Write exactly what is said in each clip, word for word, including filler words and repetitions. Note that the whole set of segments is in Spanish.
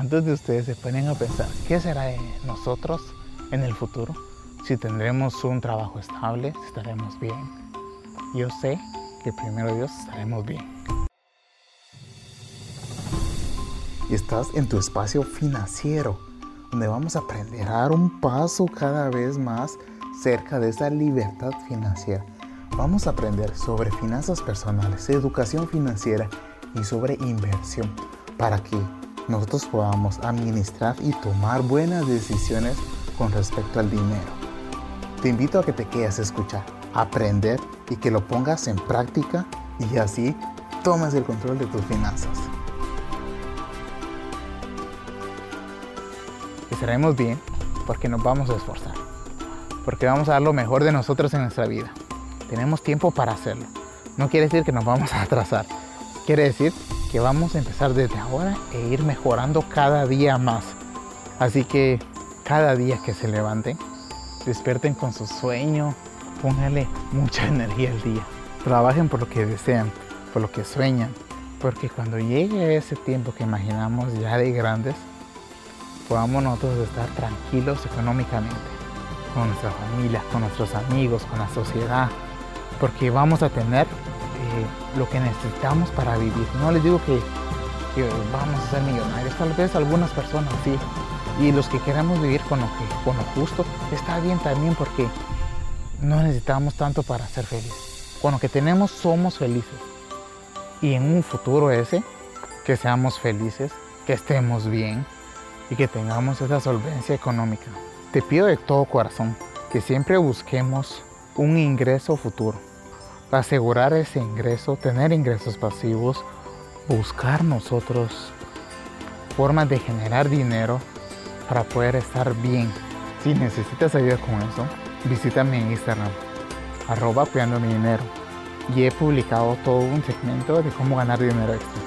¿Cuántos de ustedes se ponen a pensar qué será de nosotros en el futuro? Si tendremos un trabajo estable, si estaremos bien. Yo sé que primero Dios estaremos bien. Estás en tu espacio financiero, donde vamos a aprender a dar un paso cada vez más cerca de esa libertad financiera. Vamos a aprender sobre finanzas personales, educación financiera y sobre inversión, para que nosotros podamos administrar y tomar buenas decisiones con respecto al dinero. Te invito a que te quedes a escuchar, aprender y que lo pongas en práctica, y así tomes el control de tus finanzas. Estaremos bien porque nos vamos a esforzar, porque vamos a dar lo mejor de nosotros en nuestra vida. Tenemos tiempo para hacerlo. No quiere decir que nos vamos a atrasar. Quiere decir que vamos a empezar desde ahora e ir mejorando cada día más. Así que cada día que se levanten, despierten con su sueño, pónganle mucha energía al día. Trabajen por lo que desean, por lo que sueñan, porque cuando llegue ese tiempo que imaginamos ya de grandes, podamos nosotros estar tranquilos económicamente, con nuestra familia, con nuestros amigos, con la sociedad, porque vamos a tener Eh, lo que necesitamos para vivir. No les digo que, que vamos a ser millonarios, tal vez algunas personas sí, y los que queramos vivir con lo, que, con lo justo está bien también, porque no necesitamos tanto para ser felices. Con lo que tenemos somos felices, y en un futuro ese, que seamos felices, que estemos bien y que tengamos esa solvencia económica. Te pido de todo corazón que siempre busquemos un ingreso futuro, asegurar ese ingreso, tener ingresos pasivos, buscar nosotros formas de generar dinero para poder estar bien. Si necesitas ayuda con eso, visítame en Instagram, arroba cuidando mi dinero, y he publicado todo un segmento de cómo ganar dinero extra.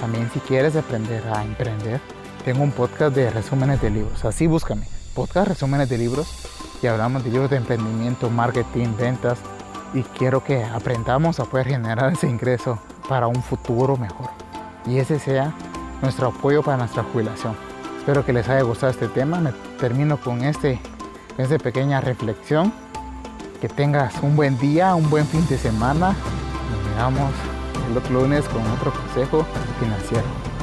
También si quieres aprender a emprender, tengo un podcast de resúmenes de libros, así búscame, podcast resúmenes de libros, y hablamos de libros de emprendimiento, marketing, ventas, y quiero que aprendamos a poder generar ese ingreso para un futuro mejor. Y ese sea nuestro apoyo para nuestra jubilación. Espero que les haya gustado este tema. Me termino con este, esta pequeña reflexión. Que tengas un buen día, un buen fin de semana. Nos miramos el otro lunes con otro consejo financiero.